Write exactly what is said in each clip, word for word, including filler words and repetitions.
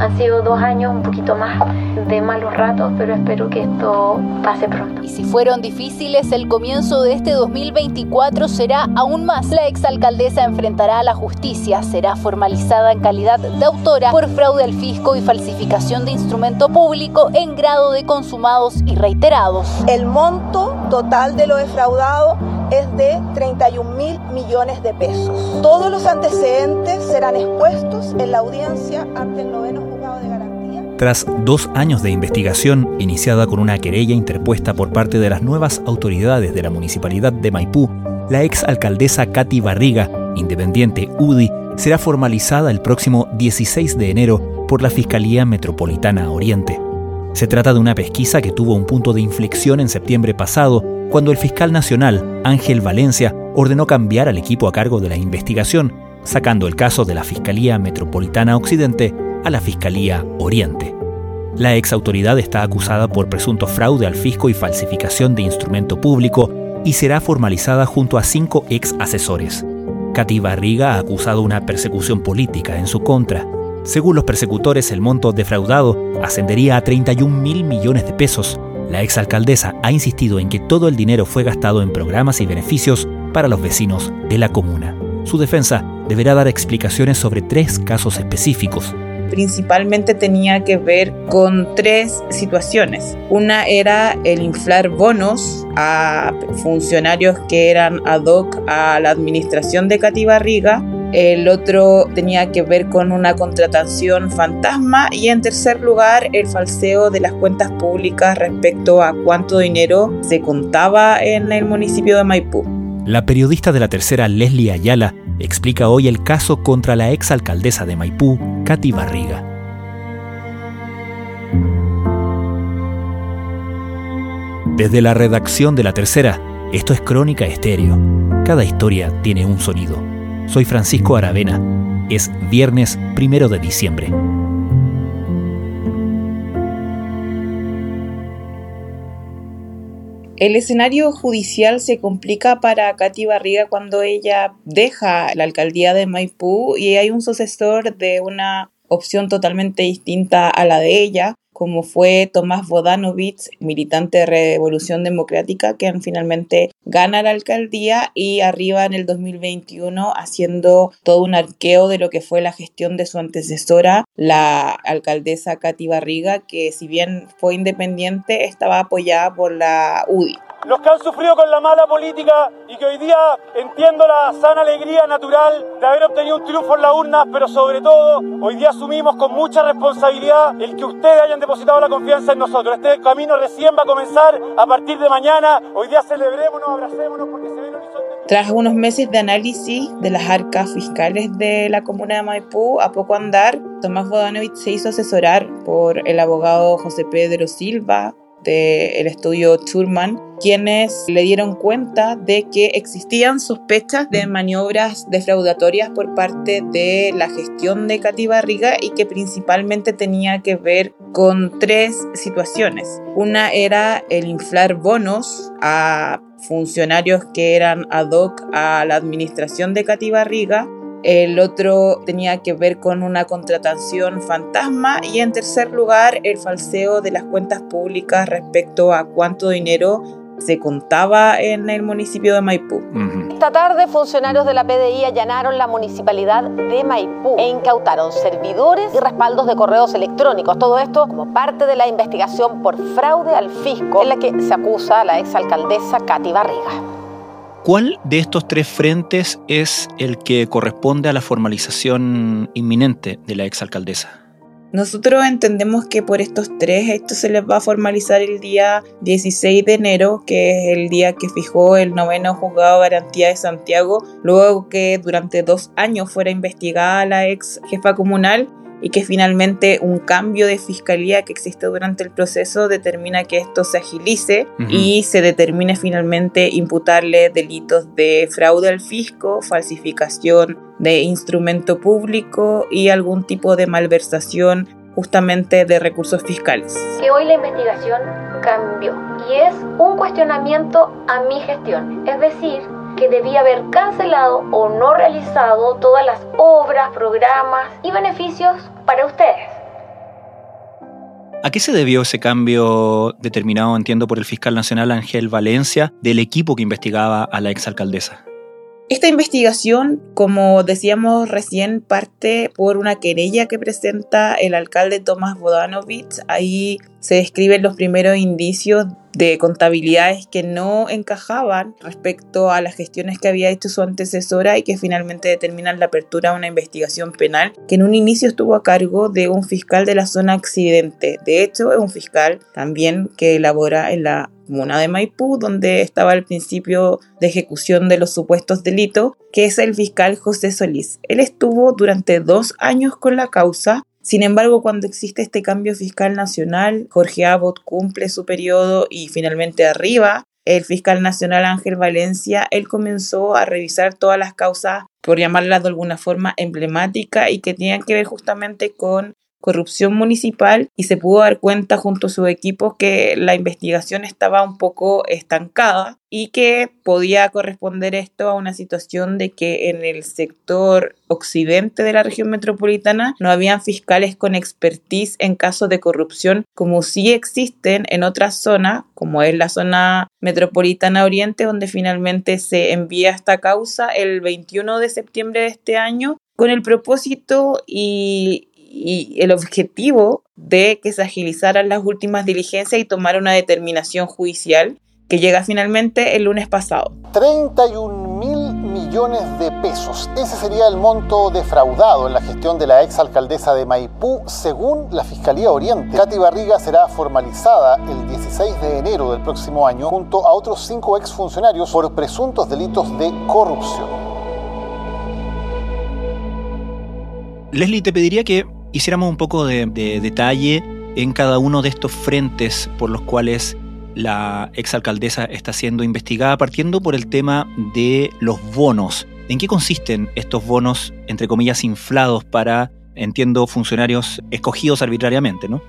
Han sido dos años, un poquito más de malos ratos, pero espero que esto pase pronto. Y si fueron difíciles, el comienzo de este dos mil veinticuatro será aún más. La exalcaldesa enfrentará a la justicia, será formalizada en calidad de autora por fraude al fisco y falsificación de instrumento público en grado de consumados y reiterados. El monto total de lo defraudado es de treinta y un mil millones de pesos. Todos los antecedentes serán expuestos en la audiencia ante el noveno juzgado de garantía. Tras dos años de investigación, iniciada con una querella interpuesta por parte de las nuevas autoridades de la municipalidad de Maipú, la exalcaldesa Cathy Barriga, independiente U D I, será formalizada el próximo dieciséis de enero por la Fiscalía Metropolitana Oriente. Se trata de una pesquisa que tuvo un punto de inflexión en septiembre pasado, cuando el fiscal nacional, Ángel Valencia, ordenó cambiar al equipo a cargo de la investigación, sacando el caso de la Fiscalía Metropolitana Occidente a la Fiscalía Oriente. La exautoridad está acusada por presunto fraude al fisco y falsificación de instrumento público y será formalizada junto a cinco ex asesores. Cathy Barriga ha acusado una persecución política en su contra. Según los persecutores, el monto defraudado ascendería a treinta y un mil millones de pesos. La exalcaldesa ha insistido en que todo el dinero fue gastado en programas y beneficios para los vecinos de la comuna. Su defensa deberá dar explicaciones sobre tres casos específicos. Principalmente tenía que ver con tres situaciones. Una era el inflar bonos a funcionarios que eran ad hoc a la administración de Cathy Barriga. El otro tenía que ver con una contratación fantasma y, en tercer lugar, el falseo de las cuentas públicas respecto a cuánto dinero se contaba en el municipio de Maipú. La periodista de La Tercera, Leslie Ayala, explica hoy el caso contra la exalcaldesa de Maipú, Cathy Barriga. Desde la redacción de La Tercera, esto es Crónica Estéreo. Cada historia tiene un sonido. Soy Francisco Aravena. Es viernes primero de diciembre. El escenario judicial se complica para Cathy Barriga cuando ella deja la alcaldía de Maipú y hay un sucesor de una opción totalmente distinta a la de ella, como fue Tomás Vodanovic, militante de Revolución Democrática, que finalmente gana la alcaldía y arriba en el dos mil veintiuno haciendo todo un arqueo de lo que fue la gestión de su antecesora, la alcaldesa Cathy Barriga, que si bien fue independiente, estaba apoyada por la U D I. Los que han sufrido con la mala política y que hoy día entiendo la sana alegría natural de haber obtenido un triunfo en las urnas, pero sobre todo hoy día asumimos con mucha responsabilidad el que ustedes hayan depositado la confianza en nosotros. Este camino recién va a comenzar a partir de mañana. Hoy día celebrémonos, abracémonos porque se ve el horizonte. Tras unos meses de análisis de las arcas fiscales de la comuna de Maipú, a poco andar, Tomás Vodanovic se hizo asesorar por el abogado José Pedro Silva, del estudio Turman, quienes le dieron cuenta de que existían sospechas de maniobras defraudatorias por parte de la gestión de Cathy Barriga y que principalmente tenía que ver con tres situaciones. Una era el inflar bonos a funcionarios que eran ad hoc a la administración de Cathy Barriga. El otro tenía que ver con una contratación fantasma y, en tercer lugar, el falseo de las cuentas públicas respecto a cuánto dinero se contaba en el municipio de Maipú. Uh-huh. Esta tarde, funcionarios de la P D I allanaron la municipalidad de Maipú e incautaron servidores y respaldos de correos electrónicos. Todo esto como parte de la investigación por fraude al fisco en la que se acusa a la exalcaldesa Cathy Barriga. ¿Cuál de estos tres frentes es el que corresponde a la formalización inminente de la exalcaldesa? Nosotros entendemos que por estos tres, esto se les va a formalizar el día dieciséis de enero, que es el día que fijó el noveno juzgado de garantía de Santiago, luego que durante dos años fuera investigada la ex jefa comunal, y que finalmente un cambio de fiscalía que existe durante el proceso determina que esto se agilice. Uh-huh. Y se determine finalmente imputarle delitos de fraude al fisco, falsificación de instrumento público y algún tipo de malversación justamente de recursos fiscales. Que hoy la investigación cambió y es un cuestionamiento a mi gestión, es decir, que debía haber cancelado o no realizado todas las obras, programas y beneficios para ustedes. ¿A qué se debió ese cambio determinado, entiendo, por el fiscal nacional Ángel Valencia, del equipo que investigaba a la exalcaldesa? Esta investigación, como decíamos recién, parte por una querella que presenta el alcalde Tomás Vodanovic. Ahí se describen los primeros indicios de contabilidades que no encajaban respecto a las gestiones que había hecho su antecesora y que finalmente determinan la apertura de una investigación penal que en un inicio estuvo a cargo de un fiscal de la zona Occidente. De hecho, es un fiscal también que elabora en la comuna de Maipú, donde estaba el principio de ejecución de los supuestos delitos, que es el fiscal José Solís. Él estuvo durante dos años con la causa. Sin embargo, cuando existe este cambio fiscal nacional, Jorge Abbott cumple su periodo y finalmente arriba el fiscal nacional Ángel Valencia. Él comenzó a revisar todas las causas, por llamarlas de alguna forma emblemática, y que tenían que ver justamente con corrupción municipal, y se pudo dar cuenta junto a su equipo que la investigación estaba un poco estancada y que podía corresponder esto a una situación de que en el sector occidente de la región metropolitana no habían fiscales con expertise en casos de corrupción como sí existen en otras zonas, como es la zona metropolitana oriente, donde finalmente se envía esta causa el veintiuno de septiembre de este año con el propósito y y el objetivo de que se agilizaran las últimas diligencias y tomar una determinación judicial que llega finalmente el lunes pasado. treinta y un mil millones de pesos. Ese sería el monto defraudado en la gestión de la exalcaldesa de Maipú, según la Fiscalía Oriente. Cathy Barriga será formalizada el dieciséis de enero del próximo año junto a otros cinco exfuncionarios por presuntos delitos de corrupción. Leslie, te pediría que hiciéramos un poco de, de detalle en cada uno de estos frentes por los cuales la exalcaldesa está siendo investigada, partiendo por el tema de los bonos. ¿En qué consisten estos bonos, entre comillas, inflados para, entiendo, funcionarios escogidos arbitrariamente, ¿no?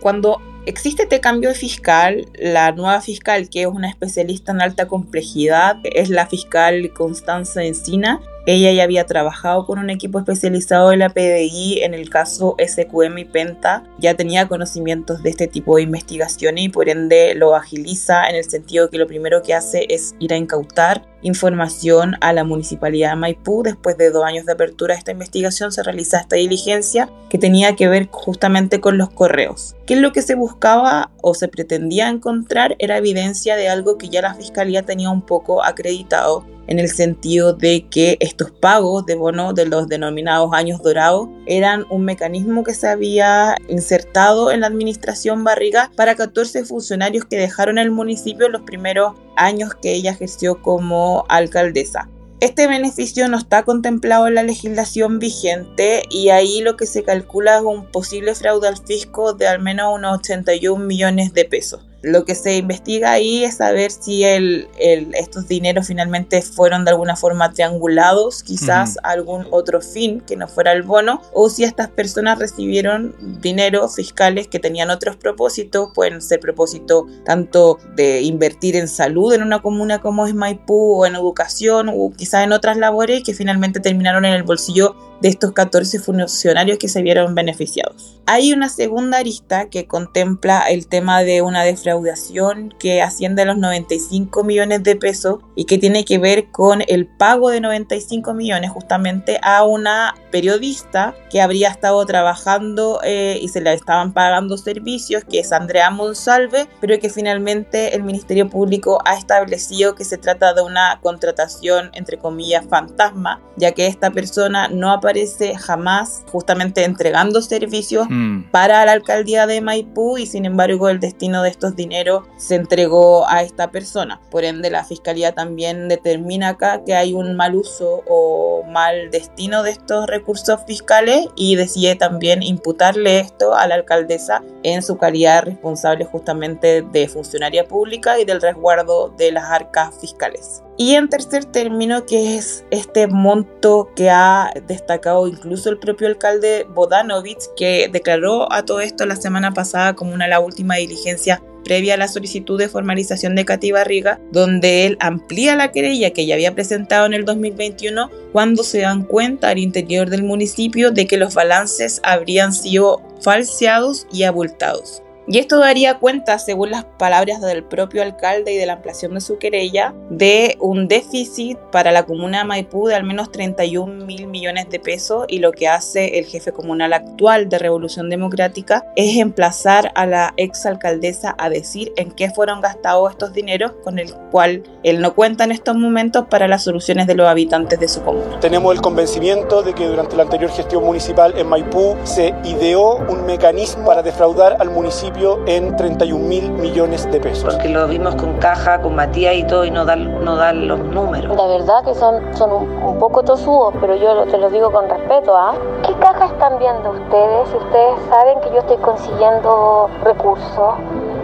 Cuando existe este cambio de fiscal, la nueva fiscal, que es una especialista en alta complejidad, es la fiscal Constanza Encina. Ella ya había trabajado con un equipo especializado de la P D I en el caso ese cu eme y Penta, ya tenía conocimientos de este tipo de investigaciones y por ende lo agiliza en el sentido que lo primero que hace es ir a incautar información a la Municipalidad de Maipú. Después de dos años de apertura de esta investigación se realiza esta diligencia que tenía que ver justamente con los correos. ¿Qué es lo que se buscaba o se pretendía encontrar? Era evidencia de algo que ya la Fiscalía tenía un poco acreditado, en el sentido de que estos pagos de bono de los denominados años dorados eran un mecanismo que se había insertado en la administración Barriga para catorce funcionarios que dejaron el municipio en los primeros años que ella ejerció como alcaldesa. Este beneficio no está contemplado en la legislación vigente y ahí lo que se calcula es un posible fraude al fisco de al menos unos ochenta y un millones de pesos. Lo que se investiga ahí es saber si el, el, estos dineros finalmente fueron de alguna forma triangulados, quizás uh-huh. a algún otro fin que no fuera el bono, o si estas personas recibieron dinero fiscales que tenían otros propósitos. Pueden ser propósitos tanto de invertir en salud en una comuna como es Maipú, o en educación, o quizás en otras labores que finalmente terminaron en el bolsillo de estos catorce funcionarios que se vieron beneficiados. Hay una segunda arista que contempla el tema de una defraudación que asciende a los noventa y cinco millones de pesos y que tiene que ver con el pago de noventa y cinco millones justamente a una periodista que habría estado trabajando eh, y se le estaban pagando servicios, que es Andrea Monsalve, pero que finalmente el Ministerio Público ha establecido que se trata de una contratación entre comillas fantasma, ya que esta persona no aparece aparece jamás justamente entregando servicios mm. para la alcaldía de Maipú, y sin embargo el destino de estos dineros se entregó a esta persona. Por ende, la Fiscalía también determina acá que hay un mal uso o mal destino de estos recursos fiscales y decide también imputarle esto a la alcaldesa en su calidad responsable justamente de funcionaria pública y del resguardo de las arcas fiscales. Y en tercer término, que es este monto que ha destacado incluso el propio alcalde Vodanovic, que declaró a todo esto la semana pasada como una de las últimas diligencias previa a la solicitud de formalización de Cathy Barriga, donde él amplía la querella que ya había presentado en el dos mil veintiuno cuando se dan cuenta al interior del municipio de que los balances habrían sido falseados y abultados. Y esto daría cuenta, según las palabras del propio alcalde y de la ampliación de su querella, de un déficit para la comuna de Maipú de al menos treinta y un mil millones de pesos, y lo que hace el jefe comunal actual de Revolución Democrática es emplazar a la exalcaldesa a decir en qué fueron gastados estos dineros, con el cual él no cuenta en estos momentos para las soluciones de los habitantes de su comuna. Tenemos el convencimiento de que durante la anterior gestión municipal en Maipú se ideó un mecanismo para defraudar al municipio en treinta y un mil millones de pesos. Porque lo vimos con Caja, con Matías y todo, y no dan, no dan los números. La verdad que son, son un, un poco tosudos, pero yo te los digo con respeto. ¿Ah? ¿Qué Caja están viendo ustedes? Ustedes saben que yo estoy consiguiendo recursos.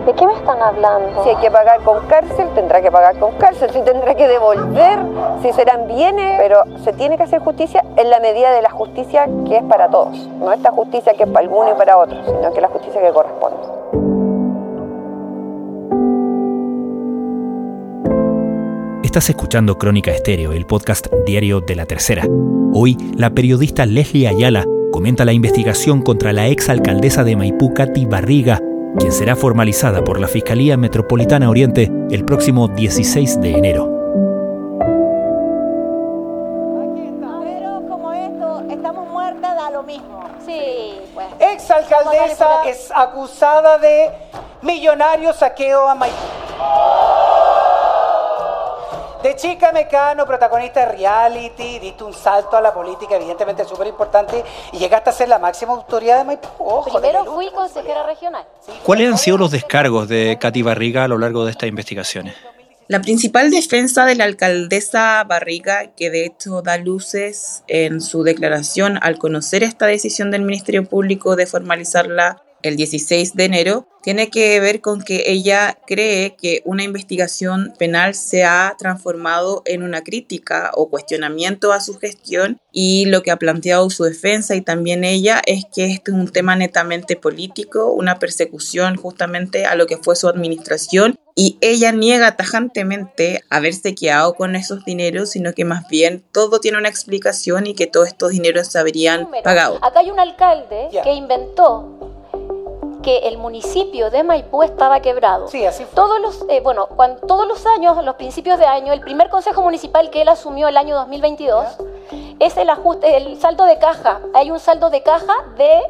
¿De qué me están hablando? Si hay que pagar con cárcel, tendrá que pagar con cárcel. Si tendrá que devolver, si serán bienes. Pero se tiene que hacer justicia en la medida de la justicia que es para todos. No esta justicia que es para alguno y para otro, sino que la justicia que corresponde. Estás escuchando Crónica Estéreo, el podcast diario de La Tercera. Hoy, la periodista Leslie Ayala comenta la investigación contra la exalcaldesa de Maipú, Cathy Barriga, quien será formalizada por la Fiscalía Metropolitana Oriente el próximo dieciséis de enero. Aquí está. Pero como esto, estamos muertas, da lo mismo. Sí, pues. Exalcaldesa es acusada de millonario saqueo a Maipú. De chica mecano, protagonista de reality, diste un salto a la política, evidentemente súper importante, y llegaste a ser la máxima autoridad de Maipú. Ojo, primero fui consejera regional. ¿Cuáles han sido los descargos de Cathy Barriga a lo largo de estas investigaciones? La principal defensa de la alcaldesa Barriga, que de hecho da luces en su declaración al conocer esta decisión del Ministerio Público de formalizarla el dieciséis de enero, tiene que ver con que ella cree que una investigación penal se ha transformado en una crítica o cuestionamiento a su gestión, y lo que ha planteado su defensa y también ella es que este es un tema netamente político, una persecución justamente a lo que fue su administración, y ella niega tajantemente haberse quedado con esos dineros, sino que más bien todo tiene una explicación y que todos estos dineros se habrían pagado. Acá hay un alcalde yeah. que inventó que el municipio de Maipú estaba quebrado. Sí, así fue. Todos los, eh, bueno, cuando, todos los años, los principios de año, el primer consejo municipal que él asumió el año dos mil veintidós ¿Ya? es el ajuste, el saldo de caja. Hay un saldo de caja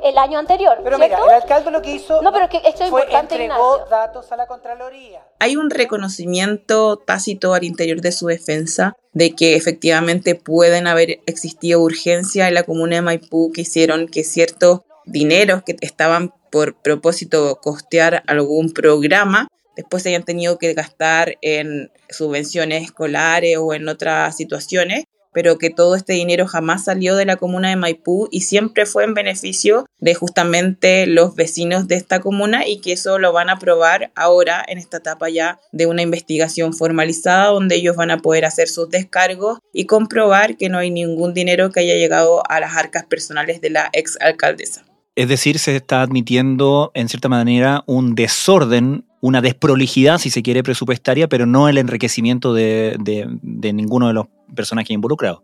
del año anterior. Pero ¿cierto? Mira, el alcalde lo que hizo no, pero es que esto fue importante, entregó Ignacio. datos a la Contraloría. Hay un reconocimiento tácito al interior de su defensa de que efectivamente pueden haber existido urgencias en la comuna de Maipú que hicieron que ciertos dineros que estaban por propósito costear algún programa, después se hayan tenido que gastar en subvenciones escolares o en otras situaciones, pero que todo este dinero jamás salió de la comuna de Maipú y siempre fue en beneficio de justamente los vecinos de esta comuna, y que eso lo van a probar ahora en esta etapa ya de una investigación formalizada, donde ellos van a poder hacer sus descargos y comprobar que no hay ningún dinero que haya llegado a las arcas personales de la exalcaldesa. Es decir, se está admitiendo, en cierta manera, un desorden, una desprolijidad, si se quiere, presupuestaria, pero no el enriquecimiento de, de, de ninguno de los personajes involucrados.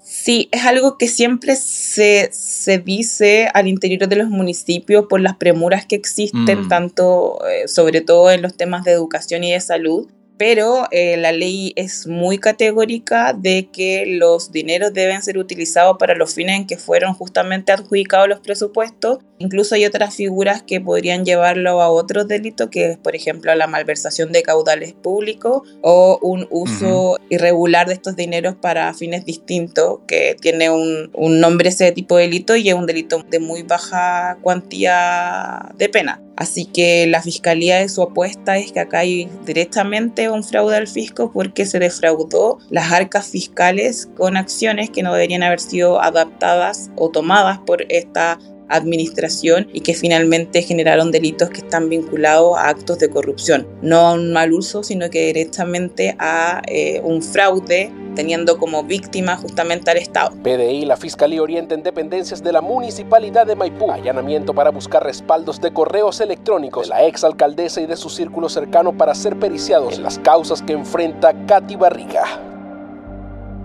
Sí, es algo que siempre se, se dice al interior de los municipios por las premuras que existen, mm. tanto, eh, sobre todo en los temas de educación y de salud, pero eh, la ley es muy categórica de que los dineros deben ser utilizados para los fines en que fueron justamente adjudicados los presupuestos. Incluso hay otras figuras que podrían llevarlo a otros delitos, que es, por ejemplo, la malversación de caudales públicos o un uso uh-huh. irregular de estos dineros para fines distintos, que tiene un, un nombre ese tipo de delito y es un delito de muy baja cuantía de pena. Así que la Fiscalía, de su apuesta es que acá hay directamente un fraude al fisco, porque se defraudó las arcas fiscales con acciones que no deberían haber sido adaptadas o tomadas por esta administración y que finalmente generaron delitos que están vinculados a actos de corrupción. No a un mal uso, sino que directamente a eh, un fraude, teniendo como víctima justamente al Estado. P D I, la Fiscalía Oriente en dependencias de la Municipalidad de Maipú. Allanamiento para buscar respaldos de correos electrónicos de la exalcaldesa y de su círculo cercano para ser periciados en las causas que enfrenta Cathy Barriga.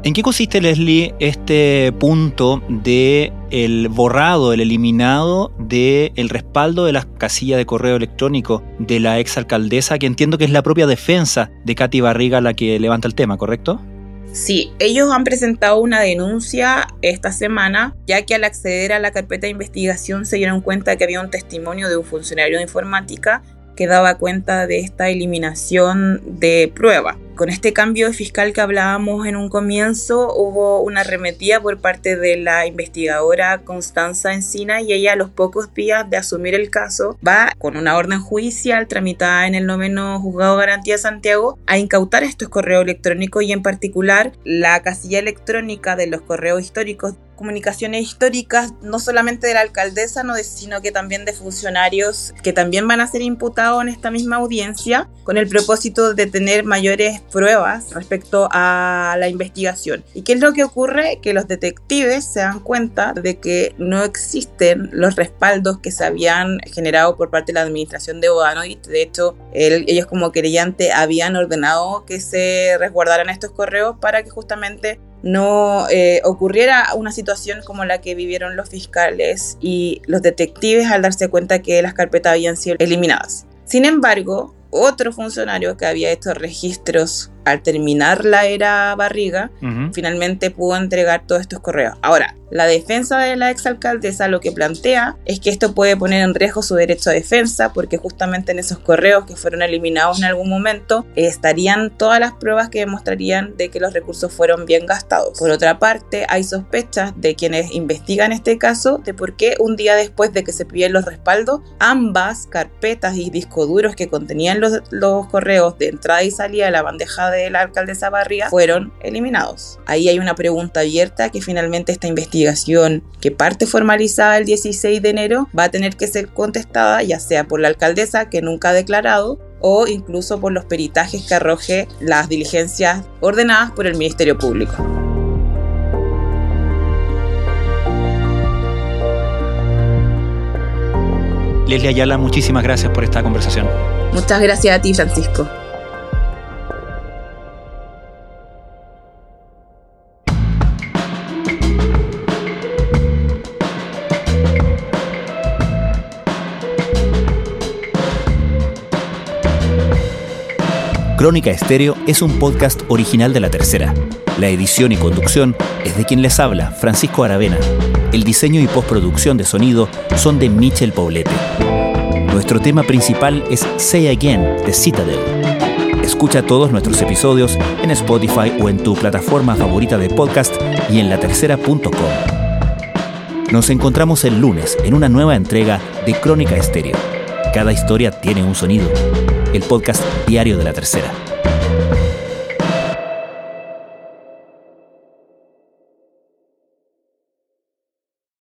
¿En qué consiste, Leslie, este punto de el borrado, el eliminado de el respaldo de las casillas de correo electrónico de la exalcaldesa, que entiendo que es la propia defensa de Cathy Barriga la que levanta el tema, ¿correcto? Sí, ellos han presentado una denuncia esta semana, ya que al acceder a la carpeta de investigación se dieron cuenta que había un testimonio de un funcionario de informática que daba cuenta de esta eliminación de prueba. Con este cambio de fiscal que hablábamos en un comienzo, hubo una arremetida por parte de la investigadora Constanza Encina, y ella a los pocos días de asumir el caso va con una orden judicial tramitada en el noveno Juzgado de Garantía de Santiago a incautar estos correos electrónicos, y en particular la casilla electrónica de los correos históricos, comunicaciones históricas, no solamente de la alcaldesa, sino que también de funcionarios que también van a ser imputados en esta misma audiencia, con el propósito de tener mayores pruebas respecto a la investigación. ¿Y qué es lo que ocurre? Que los detectives se dan cuenta de que no existen los respaldos que se habían generado por parte de la administración de Vodanovic. De hecho, él, ellos como querellante habían ordenado que se resguardaran estos correos para que justamente no eh, ocurriera una situación como la que vivieron los fiscales y los detectives al darse cuenta que las carpetas habían sido eliminadas. Sin embargo, otro funcionario que había hecho registros al terminar la era Barriga, uh-huh. finalmente pudo entregar todos estos correos. Ahora, la defensa de la exalcaldesa lo que plantea es que esto puede poner en riesgo su derecho a defensa, porque justamente en esos correos que fueron eliminados en algún momento estarían todas las pruebas que demostrarían de que los recursos fueron bien gastados. Por otra parte, hay sospechas de quienes investigan este caso de por qué un día después de que se pidieron los respaldos, ambas carpetas y discos duros que contenían los, los correos de entrada y salida de la bandeja de la alcaldesa Barriga fueron eliminados. Ahí hay una pregunta abierta que finalmente esta investigación, que parte formalizada el dieciséis de enero, va a tener que ser contestada, ya sea por la alcaldesa, que nunca ha declarado, o incluso por los peritajes que arroje las diligencias ordenadas por el Ministerio Público. Leslie Ayala, muchísimas gracias por esta conversación. Muchas gracias a ti, Francisco. Crónica Estéreo es un podcast original de La Tercera. La edición y conducción es de quien les habla, Francisco Aravena. El diseño y postproducción de sonido son de Michel Poblete. Nuestro tema principal es Say Again, de Citadel. Escucha todos nuestros episodios en Spotify o en tu plataforma favorita de podcast y en la tercera punto com. Nos encontramos el lunes en una nueva entrega de Crónica Estéreo. Cada historia tiene un sonido. El podcast diario de La Tercera.